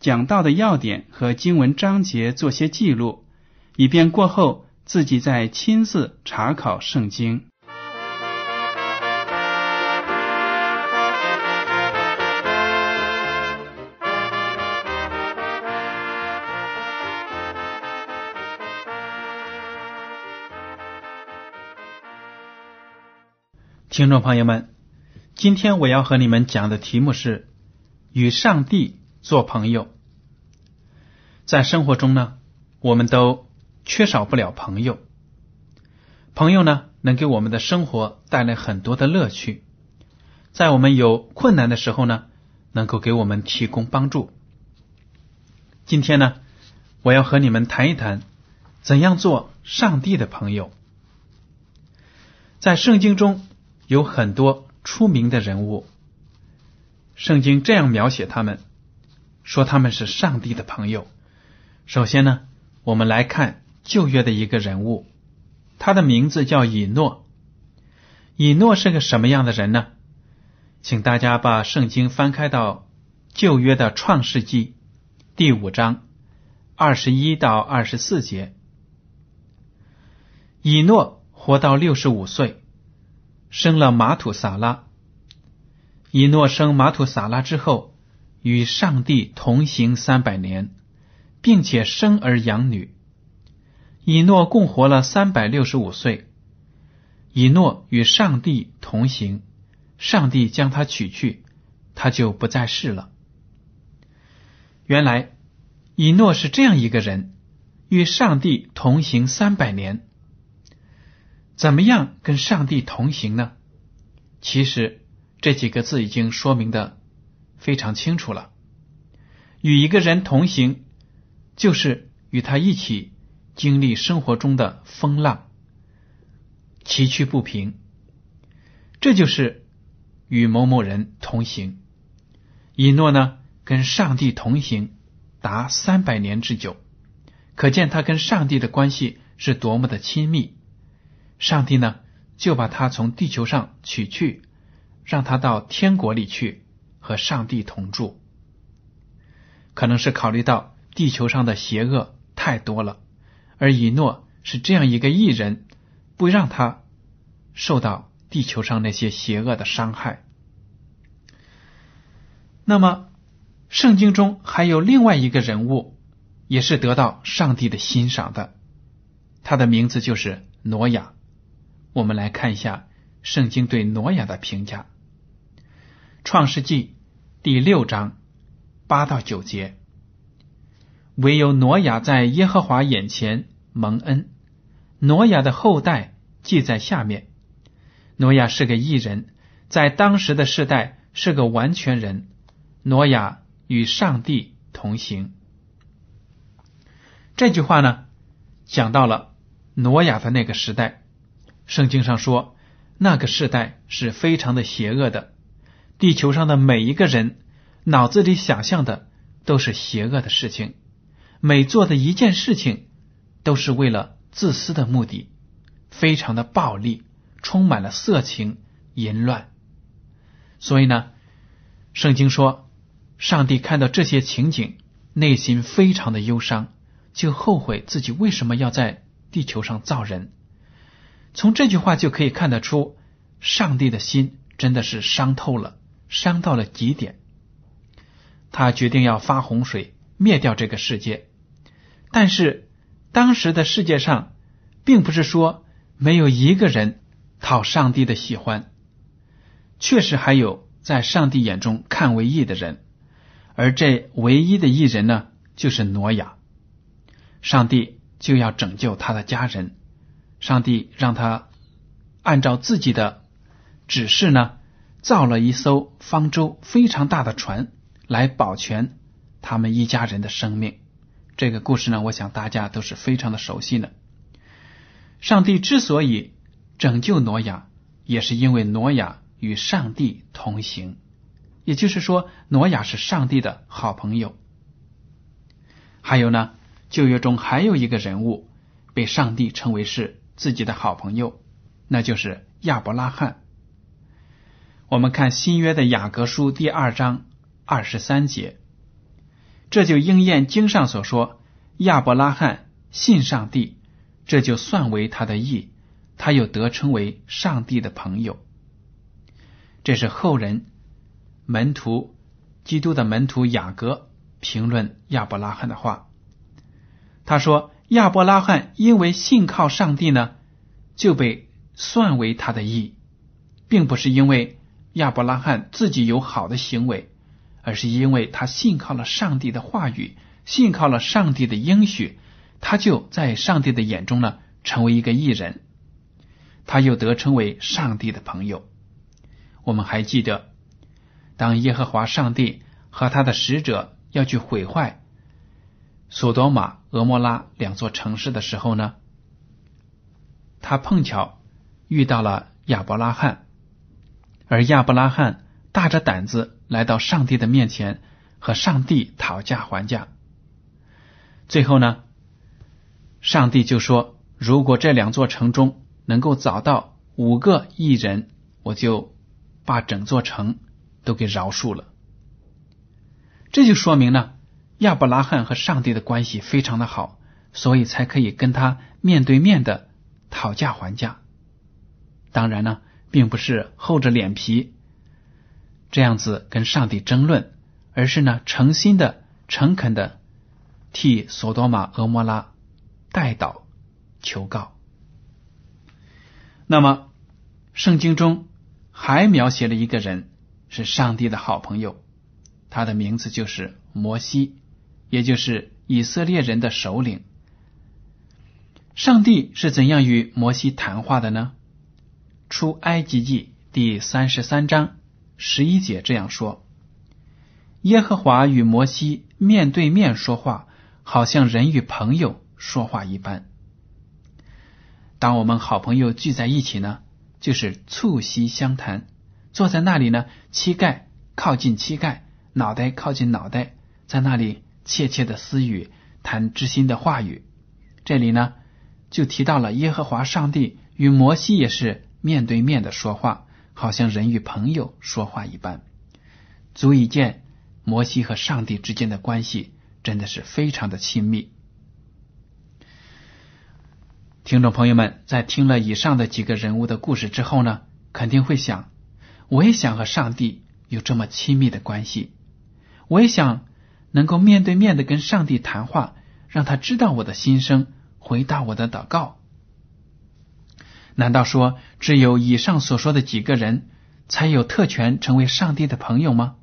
讲到的要点和经文章节做些记录，以便过后自己再亲自查考圣经。听众朋友们，今天我要和你们讲的题目是与上帝做朋友。在生活中呢，我们都缺少不了朋友。朋友呢，能给我们的生活带来很多的乐趣，在我们有困难的时候呢，能够给我们提供帮助。今天呢，我要和你们谈一谈怎样做上帝的朋友。在圣经中有很多出名的人物，圣经这样描写他们，说他们是上帝的朋友。首先呢，我们来看旧约的一个人物，他的名字叫以诺。以诺是个什么样的人呢？请大家把圣经翻开到旧约的创世纪第5章21到24节。以诺活到65岁，生了马土撒拉。以诺生马土撒拉之后，与上帝同行300年，并且生儿养女。以诺共活了365岁。以诺与上帝同行，上帝将他取去，他就不在世了。原来以诺是这样一个人，与上帝同行300年。怎么样跟上帝同行呢？其实这几个字已经说明的非常清楚了。与一个人同行，就是与他一起经历生活中的风浪，崎岖不平，这就是与某某人同行。以诺呢，跟上帝同行达300年之久，可见他跟上帝的关系是多么的亲密。上帝呢，就把他从地球上取去，让他到天国里去和上帝同住。可能是考虑到地球上的邪恶太多了，而以诺是这样一个义人，不让他受到地球上那些邪恶的伤害。那么圣经中还有另外一个人物，也是得到上帝的欣赏的，他的名字就是挪亚。我们来看一下圣经对挪亚的评价。创世纪第6章8到9节，唯有挪亚在耶和华眼前蒙恩，挪亚的后代记在下面。挪亚是个义人，在当时的世代是个完全人，挪亚与上帝同行。这句话呢，讲到了挪亚的那个时代。圣经上说，那个时代是非常的邪恶的，地球上的每一个人脑子里想象的都是邪恶的事情，每做的一件事情都是为了自私的目的，非常的暴力，充满了色情淫乱。所以呢，圣经说上帝看到这些情景，内心非常的忧伤，就后悔自己为什么要在地球上造人。从这句话就可以看得出，上帝的心真的是伤透了，伤到了极点。他决定要发洪水灭掉这个世界。但是当时的世界上并不是说没有一个人讨上帝的喜欢，确实还有在上帝眼中看为义的人，而这唯一的义人呢，就是挪亚。上帝就要拯救他的家人，上帝让他按照自己的指示呢，造了一艘方舟非常大的船来保全他们一家人的生命。这个故事呢，我想大家都是非常的熟悉呢。上帝之所以拯救挪亚，也是因为挪亚与上帝同行，也就是说挪亚是上帝的好朋友。还有呢，旧约中还有一个人物被上帝称为是自己的好朋友，那就是亚伯拉罕。我们看新约的雅各书第2章23节，这就应验经上所说，亚伯拉罕信上帝，这就算为他的义，他又得称为上帝的朋友。这是后人门徒，基督的门徒雅各评论亚伯拉罕的话。他说，亚伯拉罕因为信靠上帝呢，就被算为他的义，并不是因为亚伯拉罕自己有好的行为，而是因为他信靠了上帝的话语，信靠了上帝的应许，他就在上帝的眼中呢，成为一个义人，他又得称为上帝的朋友。我们还记得，当耶和华上帝和他的使者要去毁坏索多玛、俄摩拉两座城市的时候呢，他碰巧遇到了亚伯拉罕，而亚伯拉罕大着胆子来到上帝的面前，和上帝讨价还价。最后呢，上帝就说，如果这两座城中能够找到5个义人，我就把整座城都给饶恕了。这就说明呢，亚伯拉罕和上帝的关系非常的好，所以才可以跟他面对面的讨价还价。当然呢，并不是厚着脸皮这样子跟上帝争论，而是呢，诚心的、诚恳的替索多玛、俄摩拉代祷求告。那么圣经中还描写了一个人是上帝的好朋友，他的名字就是摩西，也就是以色列人的首领。上帝是怎样与摩西谈话的呢？出埃及记第33章11节这样说，耶和华与摩西面对面说话，好像人与朋友说话一般。当我们好朋友聚在一起呢，就是促膝相谈，坐在那里呢，膝盖靠近膝盖，脑袋靠近脑袋，在那里窃窃的私语，谈知心的话语。这里呢，就提到了耶和华上帝与摩西也是面对面的说话，好像人与朋友说话一般，足以见摩西和上帝之间的关系真的是非常的亲密。听众朋友们，在听了以上的几个人物的故事之后呢，肯定会想，我也想和上帝有这么亲密的关系，我也想能够面对面的跟上帝谈话，让他知道我的心声，回答我的祷告。难道说只有以上所说的几个人才有特权成为上帝的朋友吗？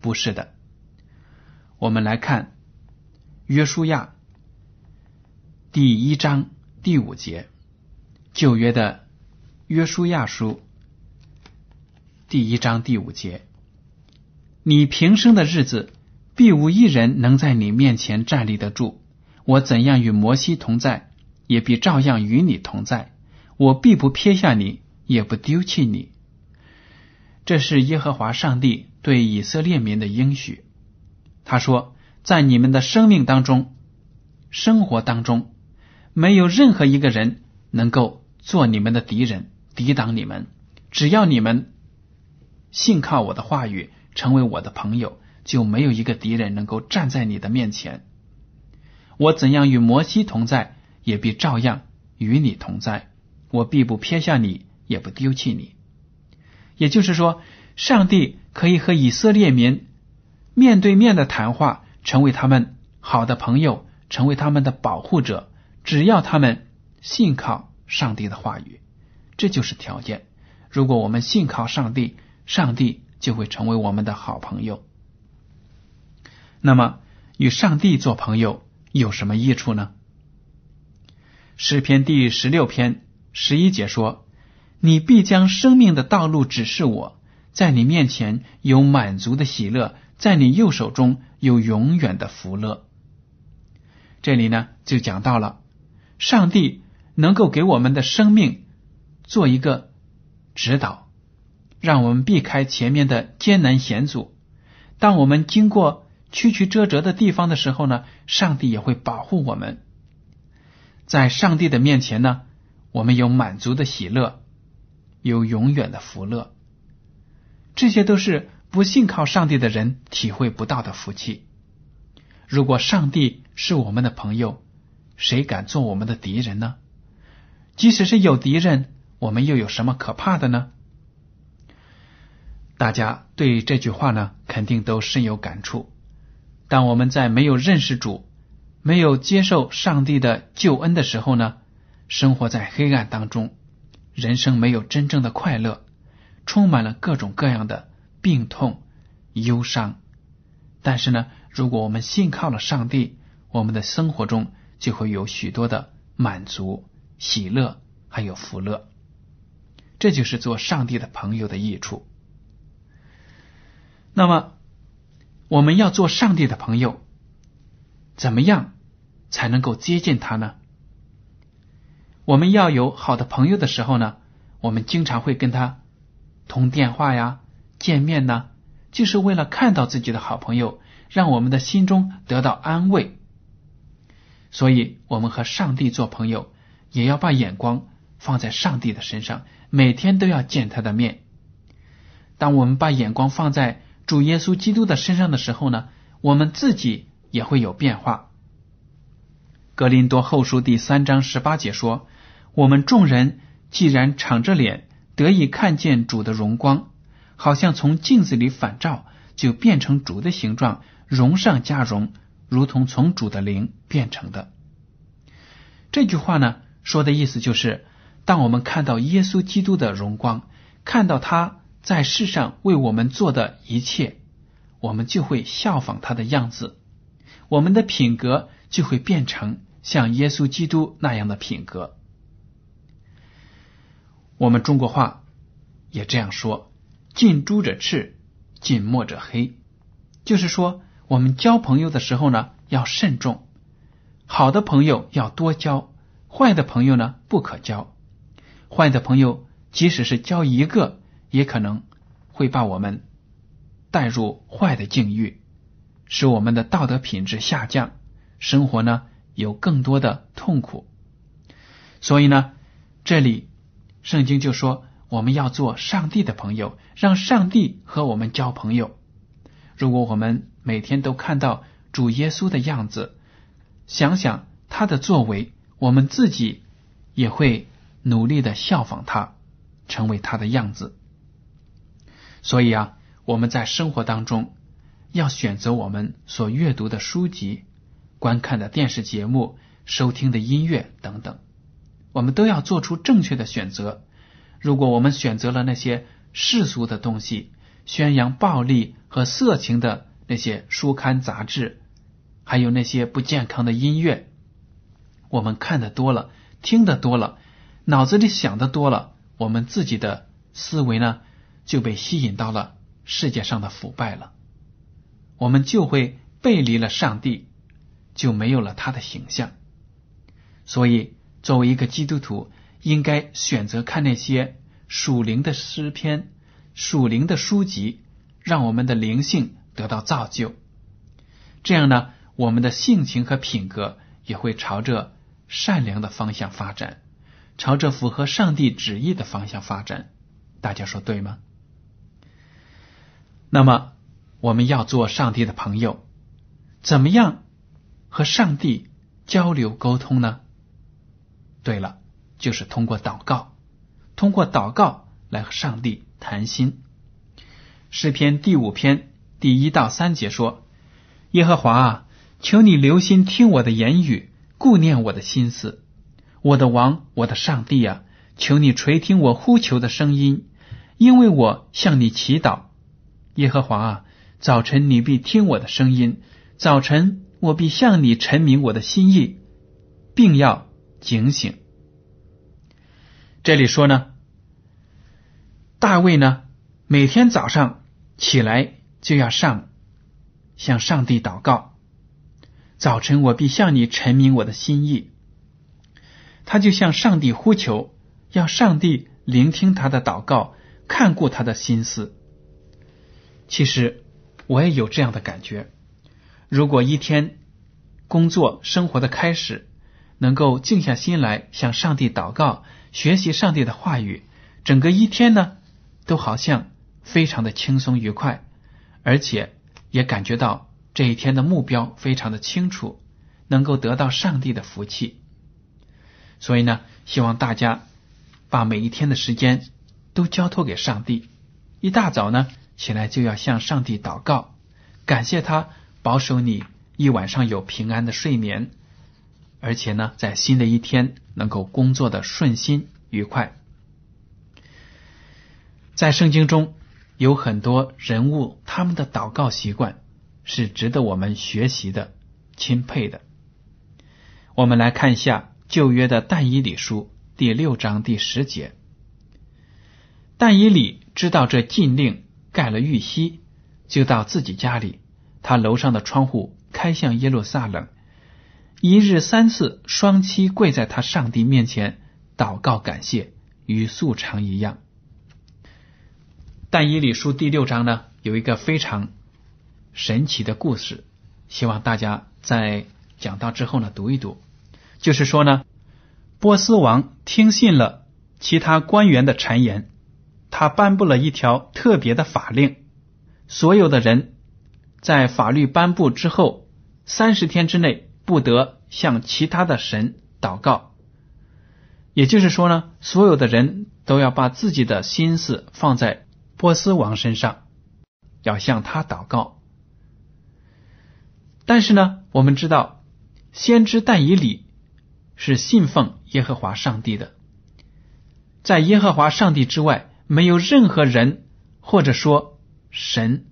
不是的。我们来看约书亚第1章第5节，旧约的约书亚书第1章第5节，你平生的日子必无一人能在你面前站立得住，我怎样与摩西同在，也必照样与你同在，我必不撇下你，也不丢弃你。这是耶和华上帝对以色列民的应许。他说，在你们的生命当中、生活当中，没有任何一个人能够做你们的敌人，抵挡你们，只要你们信靠我的话语，成为我的朋友，就没有一个敌人能够站在你的面前。我怎样与摩西同在，也必照样与你同在，我必不撇下你，也不丢弃你。也就是说，上帝可以和以色列民面对面的谈话，成为他们好的朋友，成为他们的保护者，只要他们信靠上帝的话语，这就是条件。如果我们信靠上帝，上帝就会成为我们的好朋友。那么与上帝做朋友有什么益处呢？诗篇第16篇11节说，你必将生命的道路指示我，在你面前有满足的喜乐，在你右手中有永远的福乐。这里呢，就讲到了上帝能够给我们的生命做一个指导，让我们避开前面的艰难险阻。当我们经过曲曲折折的地方的时候呢，上帝也会保护我们。在上帝的面前呢，我们有满足的喜乐，有永远的福乐。这些都是不信靠上帝的人体会不到的福气。如果上帝是我们的朋友，谁敢做我们的敌人呢？即使是有敌人，我们又有什么可怕的呢？大家对这句话呢，肯定都深有感触。当我们在没有认识主，没有接受上帝的救恩的时候呢，生活在黑暗当中，人生没有真正的快乐，充满了各种各样的病痛、忧伤。但是呢，如果我们信靠了上帝，我们的生活中就会有许多的满足、喜乐，还有福乐。这就是做上帝的朋友的益处。那么，我们要做上帝的朋友，怎么样才能够接近他呢？我们要有好的朋友的时候呢，我们经常会跟他通电话呀，见面呢，就是为了看到自己的好朋友，让我们的心中得到安慰。所以我们和上帝做朋友，也要把眼光放在上帝的身上，每天都要见他的面。当我们把眼光放在主耶稣基督的身上的时候呢，我们自己也会有变化。格林多后书第3章18节说，我们众人既然敞着脸得以看见主的荣光，好像从镜子里反照，就变成主的形状，荣上加荣，如同从主的灵变成的。这句话呢，说的意思就是，当我们看到耶稣基督的荣光，看到他在世上为我们做的一切，我们就会效仿他的样子，我们的品格就会变成像耶稣基督那样的品格。我们中国话也这样说，近朱者赤，近墨者黑，就是说我们交朋友的时候呢，要慎重，好的朋友要多交，坏的朋友呢不可交。坏的朋友即使是交一个，也可能会把我们带入坏的境遇，使我们的道德品质下降，生活呢有更多的痛苦。所以呢，这里圣经就说，我们要做上帝的朋友，让上帝和我们交朋友。如果我们每天都看到主耶稣的样子，想想他的作为，我们自己也会努力的效仿他，成为他的样子。所以啊，我们在生活当中要选择我们所阅读的书籍、观看的电视节目、收听的音乐等等，我们都要做出正确的选择。如果我们选择了那些世俗的东西，宣扬暴力和色情的那些书刊杂志，还有那些不健康的音乐，我们看得多了，听得多了，脑子里想得多了，我们自己的思维呢，就被吸引到了世界上的腐败了，我们就会背离了上帝，就没有了他的形象。所以作为一个基督徒，应该选择看那些属灵的诗篇、属灵的书籍，让我们的灵性得到造就。这样呢，我们的性情和品格也会朝着善良的方向发展，朝着符合上帝旨意的方向发展。大家说对吗？那么我们要做上帝的朋友，怎么样和上帝交流沟通呢？对了，就是通过祷告，通过祷告来和上帝谈心。诗篇第5篇第1到3节说，耶和华啊，求你留心听我的言语，顾念我的心思。我的王，我的上帝啊，求你垂听我呼求的声音，因为我向你祈祷。耶和华啊，早晨你必听我的声音，早晨我必向你陈明我的心意，并要警醒。这里说呢，大卫呢，每天早上起来就要向上帝祷告，早晨我必向你陈明我的心意。他就向上帝呼求，要上帝聆听他的祷告，看顾他的心思。其实我也有这样的感觉，如果一天工作生活的开始能够静下心来向上帝祷告，学习上帝的话语，整个一天呢都好像非常的轻松愉快，而且也感觉到这一天的目标非常的清楚，能够得到上帝的福气。所以呢，希望大家把每一天的时间都交托给上帝，一大早呢起来就要向上帝祷告，感谢他保守你一晚上有平安的睡眠，而且呢在新的一天能够工作的顺心愉快。在圣经中有很多人物，他们的祷告习惯是值得我们学习的、钦佩的。我们来看一下旧约的但以理书第6章第10节。但以理知道这禁令盖了玉玺，就到自己家里，他楼上的窗户开向耶路撒冷，一日3次双膝跪在他上帝面前祷告感谢，与素常一样。但以理书第6章呢有一个非常神奇的故事，希望大家在讲到之后呢读一读。就是说呢，波斯王听信了其他官员的谗言，他颁布了一条特别的法令，所有的人在法律颁布之后30天之内不得向其他的神祷告。也就是说呢，所有的人都要把自己的心思放在波斯王身上，要向他祷告。但是呢，我们知道先知但以理是信奉耶和华上帝的，在耶和华上帝之外没有任何人或者说神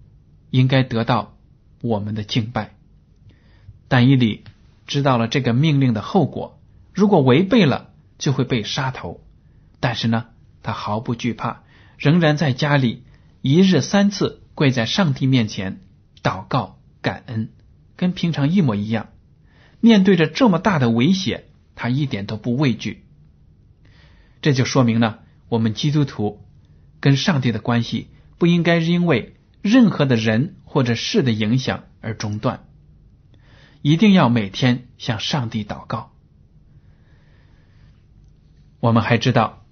应该得到我们的敬拜。但以理知道了这个命令的后果，如果违背了就会被杀头，但是呢他毫不惧怕，仍然在家里一日3次跪在上帝面前祷告感恩，跟平常一模一样。面对着这么大的威胁，他一点都不畏惧。这就说明呢，我们基督徒跟上帝的关系不应该因为任何的人或者事的影响而中断，一定要每天向上帝祷告。我们还知道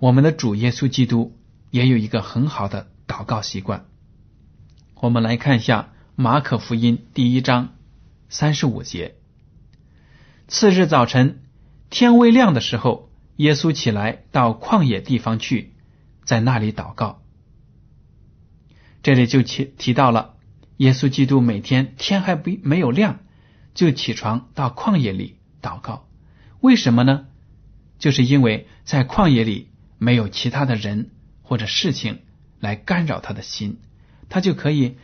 我们的主耶稣基督也有一个很好的祷告习惯。我们来看一下马可福音第1章35节。次日早晨天微亮的时候，耶稣起来到旷野地方去，在那里祷告。这里就提到了耶稣基督每天天还没有亮就起床到旷野里祷告。为什么呢？就是因为在旷野里没有其他的人或者事情来干扰他的心，他就可以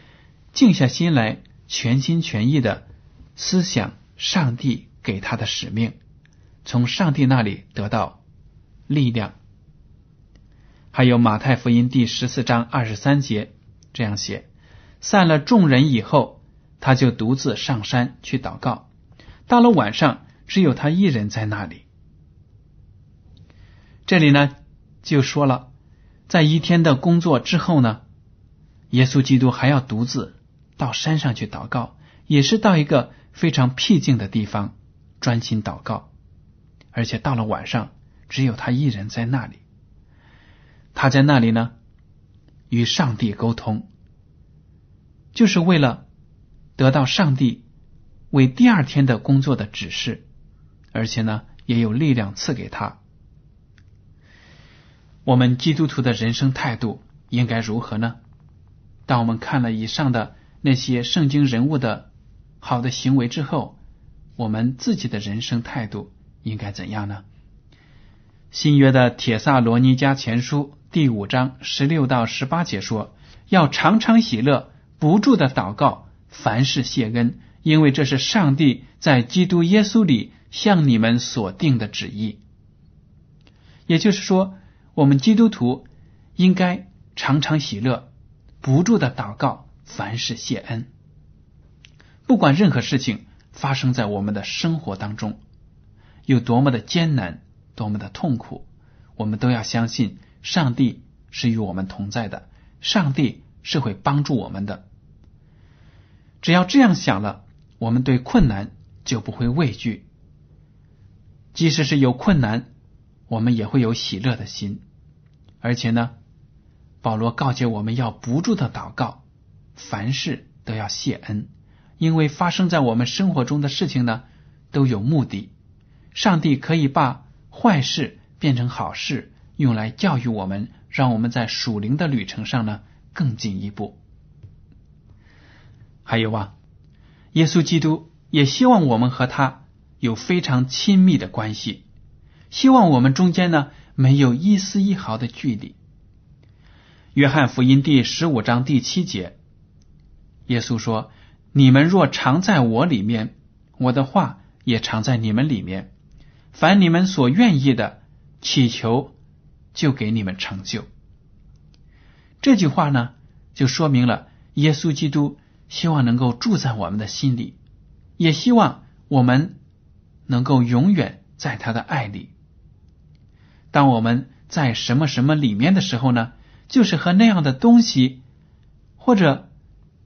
静下心来，全心全意的思想上帝给他的使命，从上帝那里得到力量。还有马太福音第14章23节这样写，散了众人以后，他就独自上山去祷告，到了晚上只有他一人在那里。这里呢就说了，在一天的工作之后呢，耶稣基督还要独自到山上去祷告，也是到一个非常僻静的地方专心祷告，而且到了晚上只有他一人在那里。他在那里呢与上帝沟通，就是为了得到上帝为第二天的工作的指示，而且呢也有力量赐给他。我们基督徒的人生态度应该如何呢？当我们看了以上的那些圣经人物的好的行为之后，我们自己的人生态度应该怎样呢？新约的帖撒罗尼迦前书第5章16到18节说，要常常喜乐，不住的祷告，凡事谢恩，因为这是上帝在基督耶稣里向你们所定的旨意。也就是说，我们基督徒应该常常喜乐，不住的祷告，凡事谢恩。不管任何事情发生在我们的生活当中，有多么的艰难，多么的痛苦，我们都要相信上帝是与我们同在的，上帝是会帮助我们的。只要这样想了，我们对困难就不会畏惧，即使是有困难，我们也会有喜乐的心。而且呢，保罗告诫我们要不住的祷告，凡事都要谢恩，因为发生在我们生活中的事情呢，都有目的。上帝可以把坏事变成好事，用来教育我们，让我们在属灵的旅程上呢更进一步。还有耶稣基督也希望我们和他有非常亲密的关系，希望我们中间呢没有一丝一毫的距离。约翰福音第15章第7节，耶稣说，你们若常在我里面，我的话也常在你们里面，凡你们所愿意的，祈求就给你们成就。这句话呢，就说明了耶稣基督希望能够住在我们的心里，也希望我们能够永远在他的爱里。当我们在什么什么里面的时候呢，就是和那样的东西或者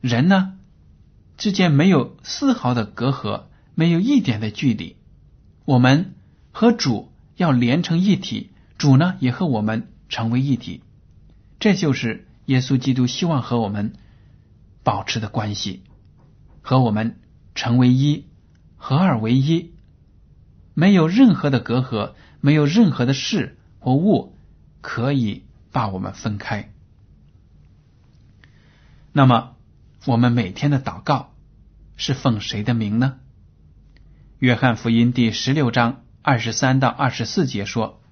人呢之间没有丝毫的隔阂，没有一点的距离。我们和主要连成一体，主呢也和我们成为一体，这就是耶稣基督希望和我们保持的关系，和我们成为一，合二为一，没有任何的隔阂，没有任何的事或物可以把我们分开。那么我们每天的祷告是奉谁的名呢？约翰福音第16章23到24节说，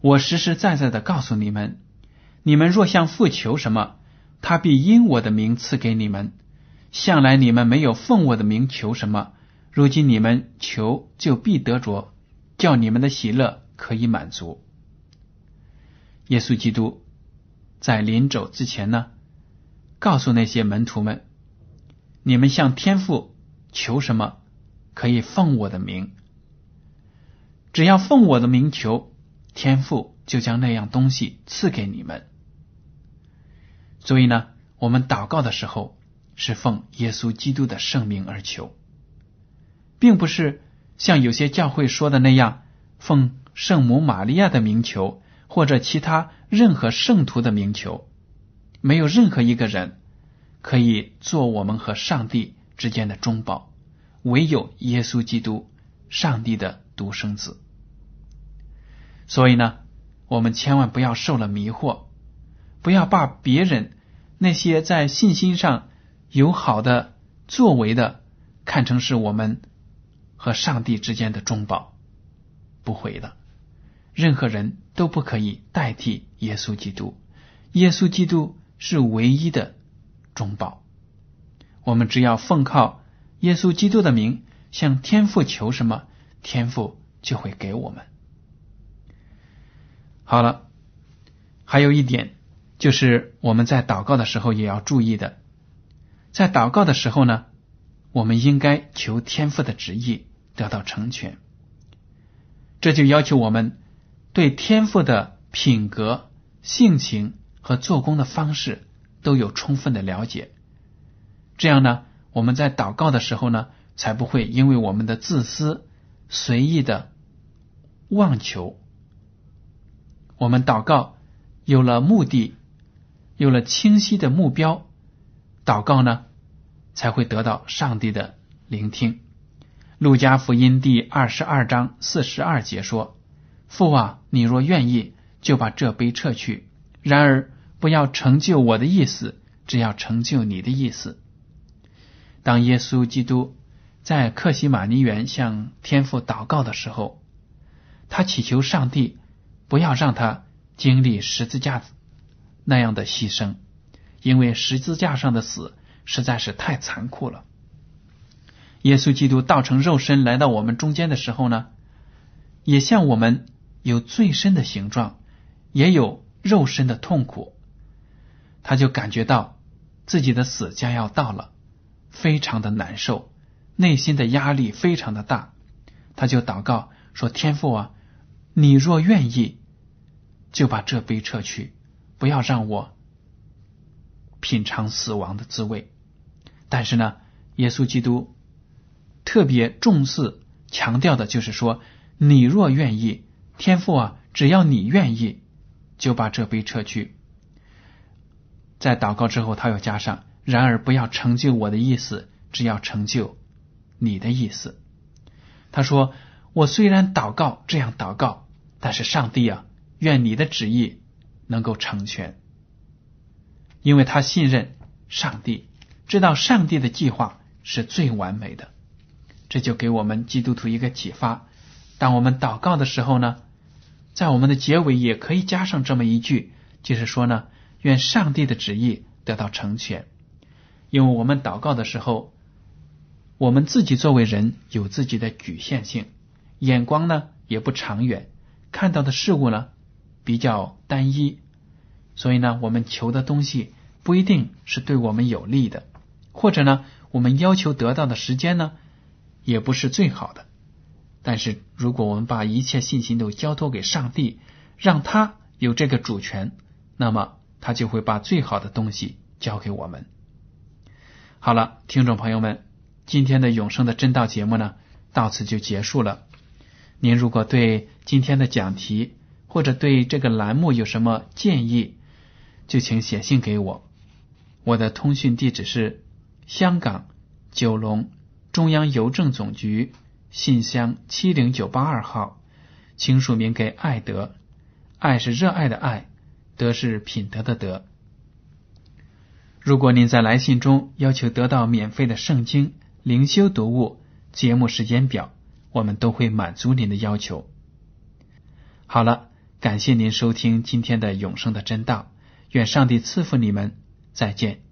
我实实在在的告诉你们，你们若向父求什么，他必因我的名赐给你们。向来你们没有奉我的名求什么，如今你们求就必得着，叫你们的喜乐可以满足。耶稣基督在临走之前呢，告诉那些门徒们，你们向天父求什么，可以奉我的名，只要奉我的名求，天父就将那样东西赐给你们。所以呢，我们祷告的时候是奉耶稣基督的圣名而求，并不是像有些教会说的那样，奉圣母玛利亚的名求，或者其他任何圣徒的名求。没有任何一个人可以做我们和上帝之间的中保，唯有耶稣基督，上帝的独生子。所以呢，我们千万不要受了迷惑，不要把别人那些在信心上有好的作为的看成是我们和上帝之间的中保。不会的，任何人都不可以代替耶稣基督，耶稣基督是唯一的中保。我们只要奉靠耶稣基督的名，向天父求什么，天父就会给我们。好了，还有一点，就是我们在祷告的时候也要注意的。在祷告的时候呢，我们应该求天父的旨意得到成全。这就要求我们对天父的品格、性情和做工的方式都有充分的了解。这样呢，我们在祷告的时候呢，才不会因为我们的自私随意的妄求。我们祷告有了目的，有了清晰的目标，祷告呢才会得到上帝的聆听。路加福音第22章42节说，父啊，你若愿意，就把这杯撤去，然而不要成就我的意思，只要成就你的意思。当耶稣基督在客西马尼园向天父祷告的时候，他祈求上帝不要让他经历十字架那样的牺牲，因为十字架上的死实在是太残酷了。耶稣基督道成肉身来到我们中间的时候呢，也像我们有最深的形状，也有肉身的痛苦，他就感觉到自己的死将要到了，非常的难受，内心的压力非常的大，他就祷告说，天父啊，你若愿意就把这杯撤去，不要让我品尝死亡的滋味。但是呢，耶稣基督特别重视强调的就是说，你若愿意，天父啊，只要你愿意就把这杯撤去。在祷告之后他又加上，然而不要成就我的意思，只要成就你的意思。他说，我虽然祷告这样祷告，但是上帝啊，愿你的旨意能够成全。因为他信任上帝，知道上帝的计划是最完美的。这就给我们基督徒一个启发，当我们祷告的时候呢，在我们的结尾也可以加上这么一句，就是说呢，愿上帝的旨意得到成全。因为我们祷告的时候，我们自己作为人有自己的局限性，眼光呢也不长远，看到的事物呢比较单一，所以呢我们求的东西不一定是对我们有利的，或者呢我们要求得到的时间呢也不是最好的。但是如果我们把一切信心都交托给上帝，让他有这个主权，那么他就会把最好的东西交给我们。好了，听众朋友们，今天的永生的真道节目呢到此就结束了。您如果对今天的讲题或者对这个栏目有什么建议，就请写信给我。我的通讯地址是香港九龙中央邮政总局信箱70982号，请署名给爱德，爱是热爱的爱，德是品德的德。如果您在来信中要求得到免费的圣经、灵修读物、节目时间表，我们都会满足您的要求。好了，感谢您收听今天的永生的真道，愿上帝赐福你们，再见。